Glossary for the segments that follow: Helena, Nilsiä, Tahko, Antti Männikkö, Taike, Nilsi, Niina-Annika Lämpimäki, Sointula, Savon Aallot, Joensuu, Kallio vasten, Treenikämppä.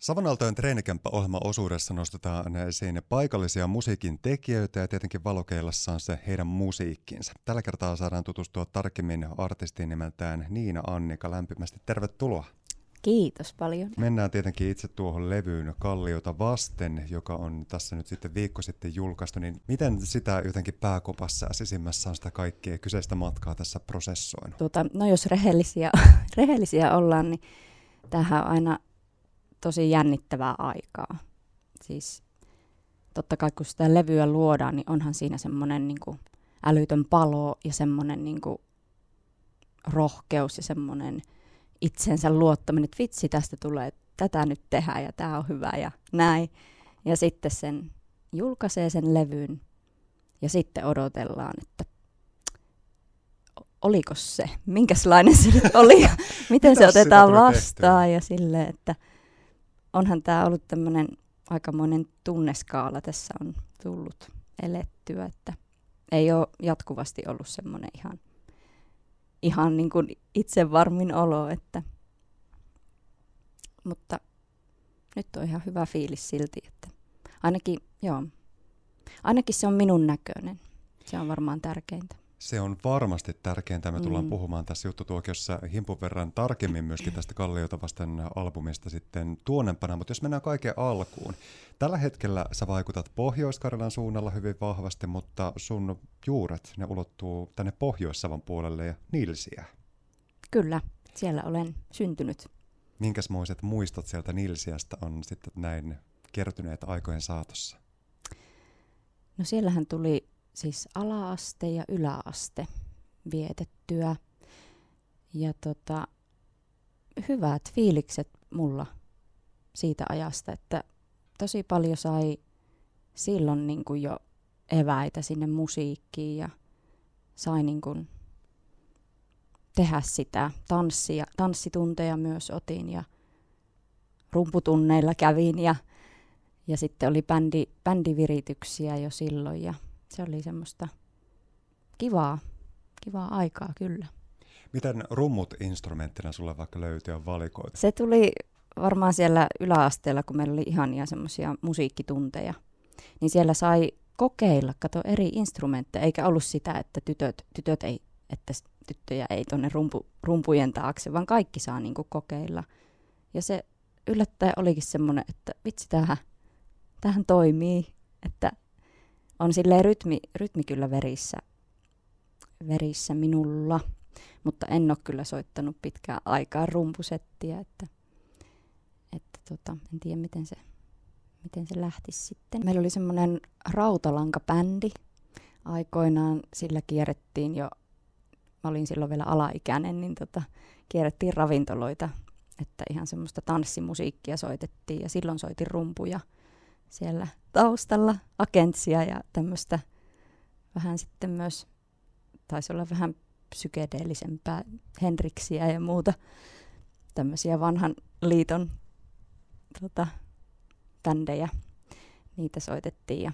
Savon Aaltojen treenikämppäohjelmaosuudessa nostetaan esiin paikallisia musiikin tekijöitä ja tietenkin valokeilassa on se heidän musiikkinsa. Tällä kertaa saadaan tutustua tarkemmin artistiin nimeltään Niina-Annika lämpimästi. Tervetuloa. Kiitos paljon. Mennään tietenkin itse tuohon levyyn Kalliota vasten, joka on tässä nyt sitten viikko sitten julkaistu. Niin miten sitä jotenkin pääkopassa ja sisimmässä on sitä kaikkea kyseistä matkaa tässä prosessoinut? No jos rehellisiä ollaan, niin tämähän on aina tosi jännittävää aikaa. Siis totta kai kun sitä levyä luodaan, niin onhan siinä semmoinen niinku älytön palo ja semmoinen niinku rohkeus ja semmoinen itsensä luottaminen, että vitsi tästä tulee, tätä nyt tehdään ja tämä on hyvä ja näin. Ja sitten sen julkaisee sen levyn ja sitten odotellaan, että oliko se, minkälainen se nyt oli ja miten se otetaan vastaan tehtyä? Ja silleen, että onhan tämä ollut tämmöinen aikamoinen tunneskaala tässä on tullut elettyä, että ei ole jatkuvasti ollut semmoinen ihan niin kuin itsevarmin olo, että mutta nyt on ihan hyvä fiilis silti, että ainakin se on minun näköinen, se on varmaan tärkeintä. Se on varmasti tärkeintä. Me tullaan puhumaan tässä juttutuokiossa himpun verran tarkemmin myöskin tästä Kalliota vasten albumista sitten tuonempana, mutta jos mennään kaiken alkuun. Tällä hetkellä sä vaikutat Pohjois-Karjalan suunnalla hyvin vahvasti, mutta sun juuret, ne ulottuu tänne Pohjois-Savon puolelle ja Nilsiä. Kyllä, siellä olen syntynyt. Minkäsmoiset muistot sieltä Nilsiästä on sitten näin kertyneet aikojen saatossa? No siellähän tuli siis ala-aste ja yläaste vietettyä ja hyvät fiilikset mulla siitä ajasta, että tosi paljon sai silloin niin kuin jo eväitä sinne musiikkiin ja sai niin kuin tehdä sitä tanssia, tanssitunteja myös otin ja rumputunneilla kävin ja sitten oli bändivirityksiä jo silloin ja se oli semmoista kivaa aikaa kyllä. Miten rummut instrumenttina sulle vaikka löytyi ja valikoitu? Se tuli varmaan siellä yläasteella, kun meillä oli ihania semmoisia musiikkitunteja. Niin siellä sai kokeilla, kato eri instrumentteja, eikä ollut sitä, että tyttöjä ei tuonne rumpujen taakse, vaan kaikki saa niinku kokeilla. Ja se yllättäen olikin semmoinen, että vitsi tämähän toimii, että on silleen rytmi kyllä verissä minulla, mutta en ole kyllä soittanut pitkään aikaa rumpusettiä, että en tiedä miten se lähtisi sitten. Meillä oli semmoinen rautalankabändi aikoinaan, sillä kierrettiin jo, mä olin silloin vielä alaikäinen, niin kierrettiin ravintoloita, että ihan semmoista tanssimusiikkia soitettiin ja silloin soitin rumpuja siellä taustalla, agentsia ja tämmöistä vähän sitten myös, taisi olla vähän psykedeellisempää Henriksiä ja muuta, tämmöisiä vanhan liiton bändejä, niitä soitettiin ja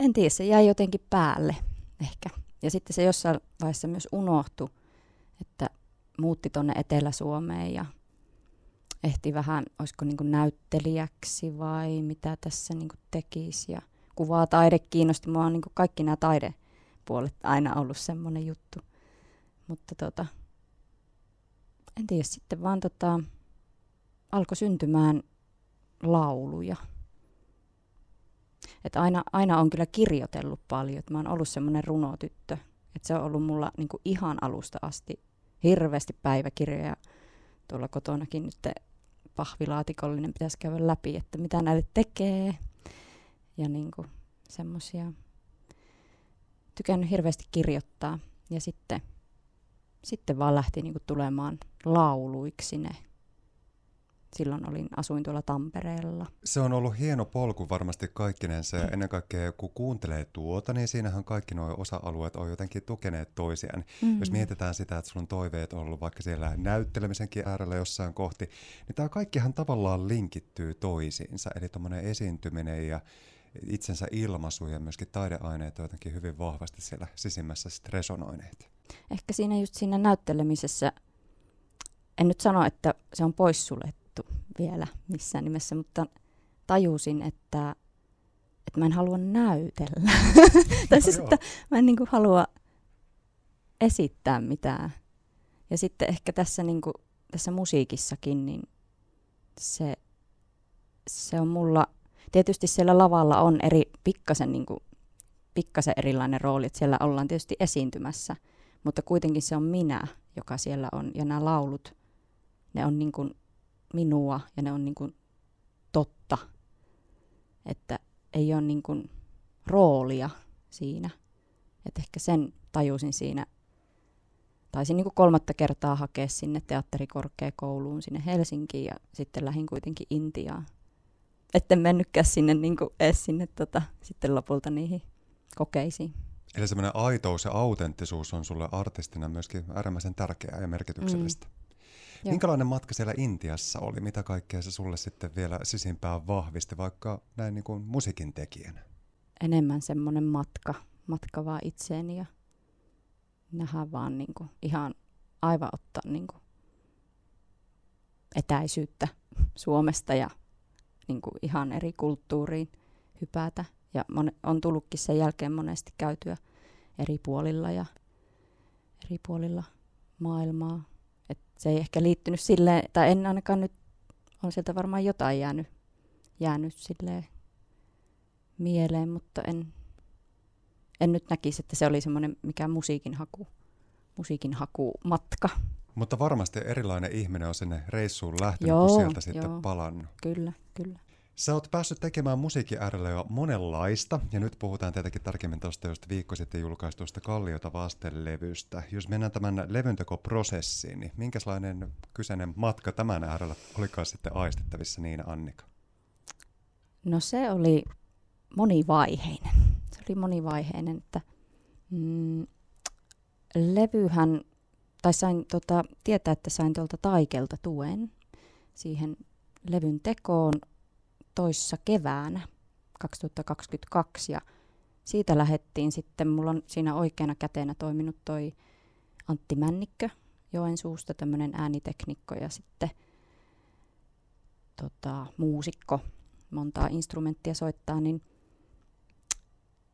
en tiedä, se jäi jotenkin päälle ehkä. Ja sitten se jossain vaiheessa myös unohtui, että muutti tonne Etelä-Suomeen ja ehti vähän, olisiko niinku näyttelijäksi vai mitä tässä niinku tekisi. Ja kuvataide kiinnosti. Mua on niinku kaikki nämä taidepuolet aina ollut semmoinen juttu. Mutta en tiedä, sitten vaan alkoi syntymään lauluja. Et aina on kyllä kirjoitellut paljon. Et mä oon ollut semmoinen runotyttö. Et se on ollut mulla niinku ihan alusta asti hirveästi päiväkirjoja. Tuolla kotonakin nyt pahvilaatikollinen pitäisi käydä läpi, että mitä näille tekee. Ja niinku semmoisia. Tykännyt hirveästi kirjoittaa. Ja sitten vaan lähti niinku tulemaan lauluiksi ne. Silloin asuin tuolla Tampereella. Se on ollut hieno polku varmasti kaikkinensa. Ennen kaikkea kun kuuntelee tuota, niin siinähän kaikki nuo osa-alueet on jotenkin tukeneet toisiaan. Jos mietitään sitä, että sulla on toiveet ollut vaikka siellä näyttelemisenkin äärellä jossain kohti, niin tämä kaikkihan tavallaan linkittyy toisiinsa. Eli tuommoinen esiintyminen ja itsensä ilmaisu ja myöskin taideaineet on jotenkin hyvin vahvasti siellä sisimmässä resonoineet. Ehkä siinä näyttelemisessä, en nyt sano, että se on poissuljettu. vielä missään nimessä, mutta tajusin, että mä en halua näytellä. Tai siis, että mä en niinku halua esittää mitään. Ja sitten ehkä tässä, niinku, tässä musiikissakin, niin se on mulla, tietysti siellä lavalla on pikkasen erilainen rooli, että siellä ollaan tietysti esiintymässä, mutta kuitenkin se on minä, joka siellä on. Ja nämä laulut, ne on niin kuin minua ja ne on niin kuin totta, että ei ole niin kuin roolia siinä. Et ehkä sen tajusin siinä. Taisin niin kuin 3. kertaa hakea sinne teatterikorkeakouluun, sinne Helsinkiin ja sitten lähdin kuitenkin Intiaan. Etten mennytkään sinne, niin kuin edes sinne sitten lopulta niihin kokeisiin. Eli semmoinen aitous ja autenttisuus on sulle artistina myöskin äärimmäisen tärkeää ja merkityksellistä. Mm. Minkälainen matka siellä Intiassa oli? Mitä kaikkea se sulle sitten vielä sisimpään vahvisti, vaikka näin niin kuin musiikin tekijänä? Enemmän semmoinen matka vaan itseeni ja nähdä vaan niin kuin ihan aivan ottaa niin kuin etäisyyttä Suomesta ja niin kuin ihan eri kulttuuriin hypätä. Ja on tullutkin sen jälkeen monesti käytyä eri puolilla maailmaa. Et se ei ehkä liittynyt silleen, tai en ainakaan nyt, on sieltä varmaan jotain jäänyt silleen mieleen, mutta en nyt näkisi, että se oli semmoinen mikään musiikin hakumatka. Mutta varmasti erilainen ihminen on sinne reissuun lähtenyt, kun sieltä sitten palannut. Kyllä. Sä oot päässyt tekemään musiikin äärellä jo monenlaista, ja nyt puhutaan tietenkin tarkemmin tuosta just viikko sitten julkaistusta Kalliota vasten -levystä. Jos mennään tämän levyntekoprosessiin, niin minkälainen kyseinen matka tämän äärellä olikaan sitten aistettavissa, Niina-Annika? No se oli monivaiheinen. Että levyhän, tai sain tietää, että sain tuolta Taikelta tuen siihen levyn tekoon toissa keväänä 2022, ja siitä lähdettiin sitten, mulla on siinä oikeana käteenä toiminut toi Antti Männikkö Joensuusta, tämmöinen ääniteknikko ja sitten muusikko, montaa instrumenttia soittaa, niin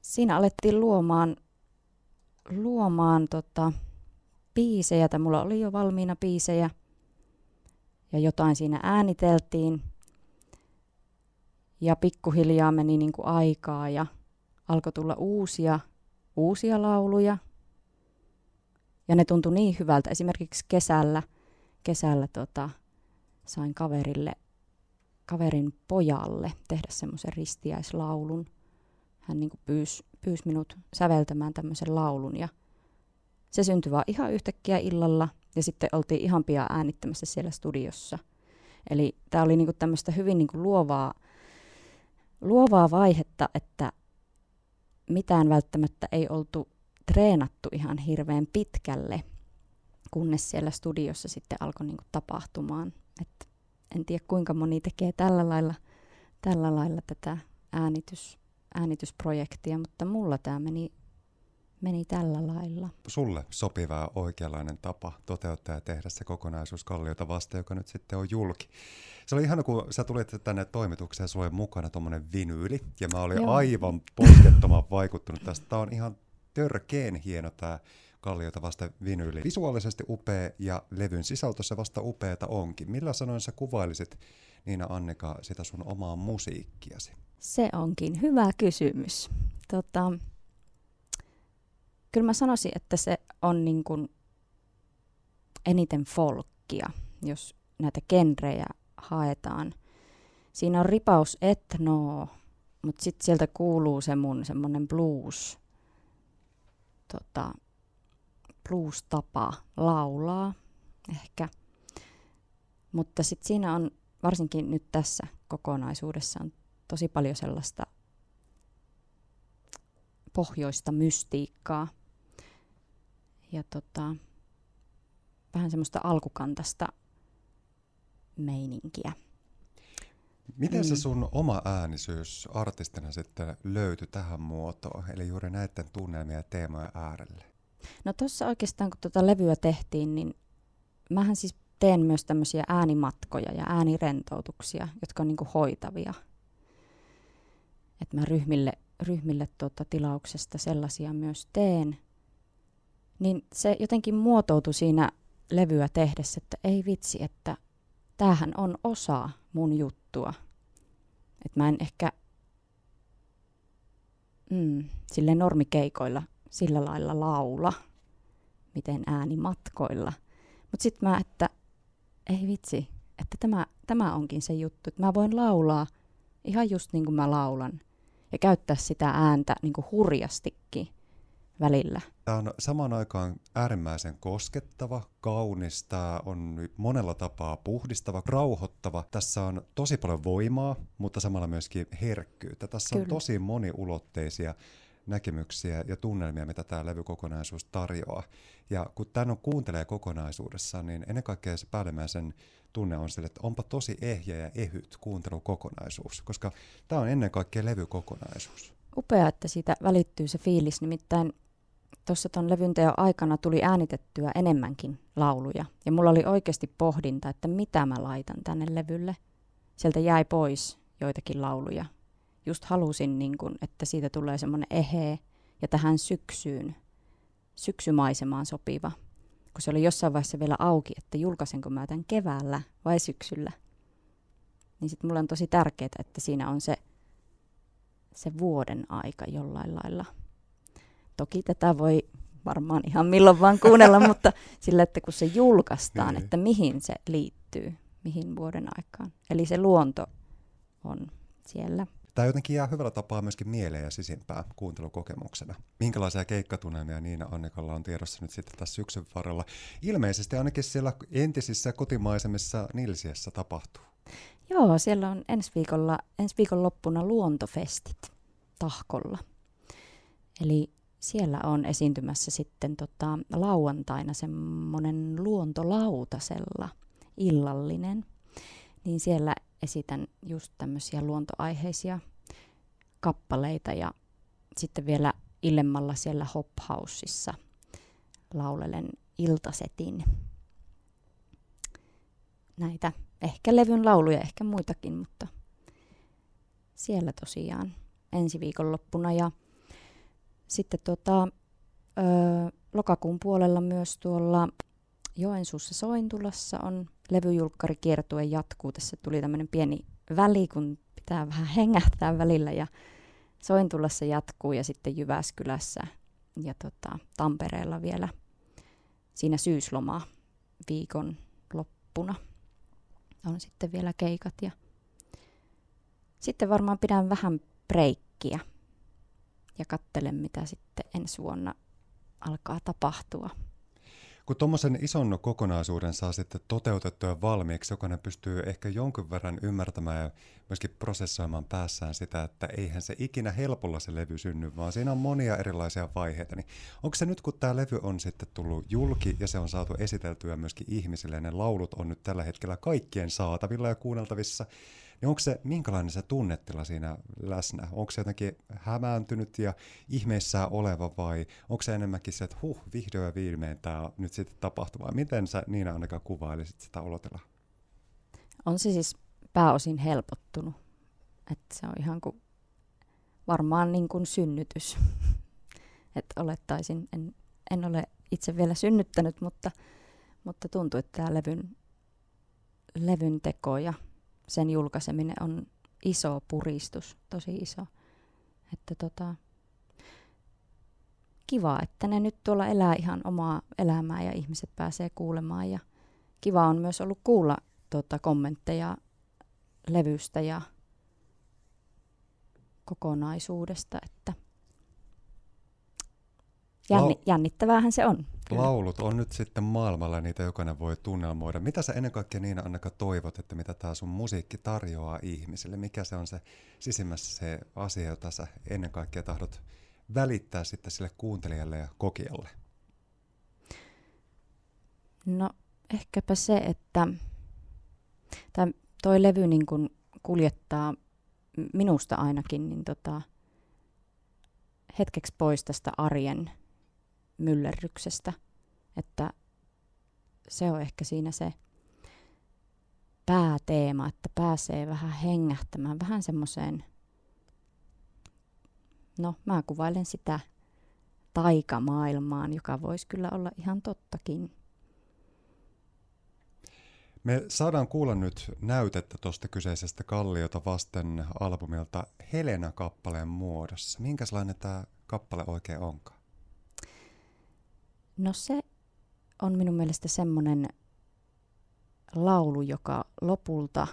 siinä alettiin luomaan biisejä, tai mulla oli jo valmiina biisejä ja jotain siinä ääniteltiin. Ja pikkuhiljaa meni niin kuin aikaa ja alkoi tulla uusia lauluja. Ja ne tuntui niin hyvältä. Esimerkiksi kesällä sain kaverin pojalle tehdä semmoisen ristiäislaulun. Hän niin kuin pyysi minut säveltämään tämmöisen laulun. Ja se syntyi vaan ihan yhtäkkiä illalla. Ja sitten oltiin ihan pian äänittämässä siellä studiossa. Eli tämä oli niin kuin tämmöistä hyvin niin kuin luovaa vaihetta, että mitään välttämättä ei oltu treenattu ihan hirveän pitkälle, kunnes siellä studiossa sitten alkoi niinku tapahtumaan. Et en tiedä, kuinka moni tekee tällä lailla tätä äänitysprojektia, mutta mulla tämä meni tällä lailla. Sulle sopiva ja oikeanlainen tapa toteuttaa ja tehdä se kokonaisuus Kalliota vasten, joka nyt sitten on julki. Se oli ihana, kun sä tulit tänne toimitukseen, sulla oli mukana tommonen vinyyli, ja mä olin aivan poskettoman vaikuttunut tästä. Tää on ihan törkeen hieno tää Kalliota vasten -vinyyli. Visuaalisesti upea ja levyn sisältössä vasta upeata onkin. Millä sanoin sä kuvailisit, Niina-Annika, sitä sun omaa musiikkiasi? Se onkin hyvä kysymys. Kyllä mä sanoisin, että se on niin kuin eniten folkkia, jos näitä genrejä haetaan. Siinä on ripaus etnoo, mutta sitten sieltä kuuluu se mun semmoinen blues-tapa laulaa ehkä. Mutta sitten siinä on, varsinkin nyt tässä kokonaisuudessa, on tosi paljon sellaista pohjoista mystiikkaa. Ja vähän semmoista alkukantaista meininkiä. Miten se sun oma äänisyys artistina sitten löytyi tähän muotoon, eli juuri näiden tunnelmia ja teemojen äärelle? No tuossa oikeastaan, kun levyä tehtiin, niin mähän siis teen myös tämmöisiä äänimatkoja ja äänirentoutuksia, jotka on niinku hoitavia. Et mä ryhmille tilauksesta sellaisia myös teen. Niin se jotenkin muotoutui siinä levyä tehdessä, että ei vitsi, että tämähän on osa mun juttua. Että mä en ehkä silleen normikeikoilla sillä lailla laula, miten äänimatkoilla. Mutta sitten mä, että ei vitsi, että tämä onkin se juttu, että mä voin laulaa ihan just niin kuin mä laulan ja käyttää sitä ääntä niin kuin hurjastikin välillä. Tämä on samaan aikaan äärimmäisen koskettava, kaunis, tämä on monella tapaa puhdistava, rauhoittava. Tässä on tosi paljon voimaa, mutta samalla myöskin herkkyyttä. Tässä on tosi moniulotteisia näkemyksiä ja tunnelmia, mitä tämä levykokonaisuus tarjoaa. Ja kun tämän kuuntelee kokonaisuudessaan, niin ennen kaikkea se päällimmäisen tunne on sille, että onpa tosi ehjä ja ehyt kuuntelukokonaisuus, koska tämä on ennen kaikkea levykokonaisuus. Upea, että siitä välittyy se fiilis, nimittäin tuossa ton levynteon aikana tuli äänitettyä enemmänkin lauluja. Ja mulla oli oikeasti pohdinta, että mitä mä laitan tänne levylle. Sieltä jäi pois joitakin lauluja. Just halusin, niin kun, että siitä tulee semmoinen eheä ja tähän syksymaisemaan sopiva. Kun se oli jossain vaiheessa vielä auki, että julkaisenko mä tämän keväällä vai syksyllä. Niin sit mulla on tosi tärkeää, että siinä on se vuoden aika jollain lailla. Toki tätä voi varmaan ihan milloin vaan kuunnella, mutta sillä, että kun se julkaistaan, että mihin se liittyy, mihin vuoden aikaan. Eli se luonto on siellä. Tämä jotenkin jää hyvällä tapaa myöskin mieleen ja sisimpään kuuntelukokemuksena. Minkälaisia keikkatunnelmia Niina-Annikalla on tiedossa nyt sitten tässä syksyn varrella? Ilmeisesti ainakin siellä entisissä kotimaisemmissa Nilsiässä tapahtuu. Joo, siellä on ensi viikonloppuna luontofestit Tahkolla. Eli siellä on esiintymässä sitten lauantaina semmoinen luontolautasella illallinen. Niin siellä esitän just tämmöisiä luontoaiheisia kappaleita ja sitten vielä illemmalla siellä Hop Houseissa laulelen iltasetin. Näitä ehkä levyn lauluja, ehkä muitakin, mutta siellä tosiaan ensi viikonloppuna ja sitten lokakuun puolella myös tuolla Joensuussa Sointulassa on levyjulkkarikiertue jatkuu. Tässä tuli tämmöinen pieni väli, kun pitää vähän hengähtää välillä ja Sointulassa jatkuu ja sitten Jyväskylässä ja Tampereella vielä siinä syyslomaa viikon loppuna on sitten vielä keikat ja sitten varmaan pidän vähän breikkiä ja katselen, mitä sitten ensi vuonna alkaa tapahtua. Kun tuommoisen ison kokonaisuuden saa sitten toteutettua valmiiksi, jokainen pystyy ehkä jonkin verran ymmärtämään ja myöskin prosessoimaan päässään sitä, että eihän se ikinä helpolla se levy synny, vaan siinä on monia erilaisia vaiheita. Niin onko se nyt, kun tämä levy on sitten tullut julki ja se on saatu esiteltyä myöskin ihmisille, ja ne laulut on nyt tällä hetkellä kaikkien saatavilla ja kuunneltavissa, niin onko se, minkälainen se tunnetila siinä läsnä? Onko se jotenkin hämääntynyt ja ihmeissään oleva vai onko se enemmänkin se, että vihdoin ja viimein tämä nyt sitten tapahtuu? Miten sä Niina-Annika kuvailisit sitä olotilaa? On se siis pääosin helpottunut. Että se on ihan kuin varmaan niin kuin synnytys. Että olettaisin, en ole itse vielä synnyttänyt, mutta tuntuu, että tämä levyn teko ja sen julkaiseminen on iso puristus, tosi iso. Että kiva, että ne nyt tuolla elää ihan omaa elämää ja ihmiset pääsee kuulemaan. Ja kiva on myös ollut kuulla kommentteja levystä ja kokonaisuudesta. Että jännittäväähän se on. Kyllä. Laulut on nyt sitten maailmalla ja niitä jokainen voi tunnelmoida. Mitä sä ennen kaikkea Niina-Annika toivot, että mitä tää sun musiikki tarjoaa ihmisille? Mikä se on se sisimmässä se asia, jota sä ennen kaikkea tahdot välittää sitten sille kuuntelijalle ja kokijalle? No ehkäpä se, että toi levy niin kun kuljettaa minusta ainakin niin hetkeksi pois tästä arjen myllerryksestä, että se on ehkä siinä se pääteema, että pääsee vähän hengähtämään, vähän semmoiseen, no mä kuvailen sitä taikamaailmaan, joka voisi kyllä olla ihan tottakin. Me saadaan kuulla nyt näytettä tuosta kyseisestä Kalliota vasten albumilta Helena-kappaleen muodossa. Minkälainen tämä kappale oikein onkaan? No se on minun mielestä semmoinen laulu, joka lopulta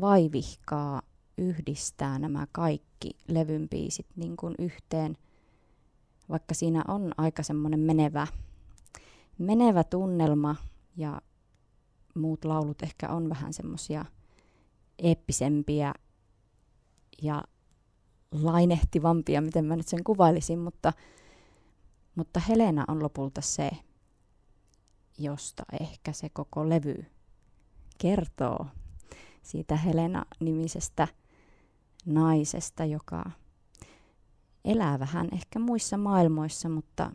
vaivihkaa, yhdistää nämä kaikki levyn biisit niin kuin yhteen, vaikka siinä on aika semmoinen menevä tunnelma ja muut laulut ehkä on vähän semmoisia eeppisempiä ja lainehtivampia, miten mä nyt sen kuvailisin, mutta Helena on lopulta se, josta ehkä se koko levy kertoo, siitä Helena-nimisestä naisesta, joka elää vähän ehkä muissa maailmoissa, mutta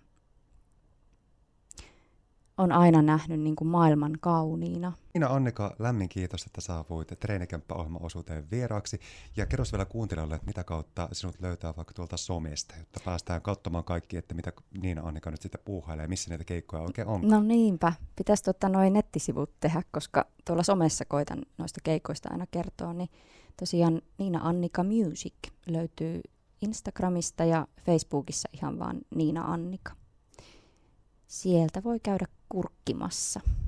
on aina nähnyt niin kuin maailman kauniina. Niina-Annika, lämmin kiitos, että saavuit Treenikämppä-ohjelmaosuuteen vieraaksi. Ja kerros vielä kuuntelijoille, että mitä kautta sinut löytää vaikka tuolta somesta, jotta päästään katsomaan kaikki, että mitä Niina-Annika nyt sitten puuhailee, missä näitä keikkoja oikein on. No niinpä, pitäisi nuo nettisivut tehdä, koska tuolla somessa koitan noista keikoista aina kertoa, niin tosiaan Niina-Annika Music löytyy Instagramista ja Facebookissa ihan vaan Niina-Annika. Sieltä voi käydä kurkkimassa.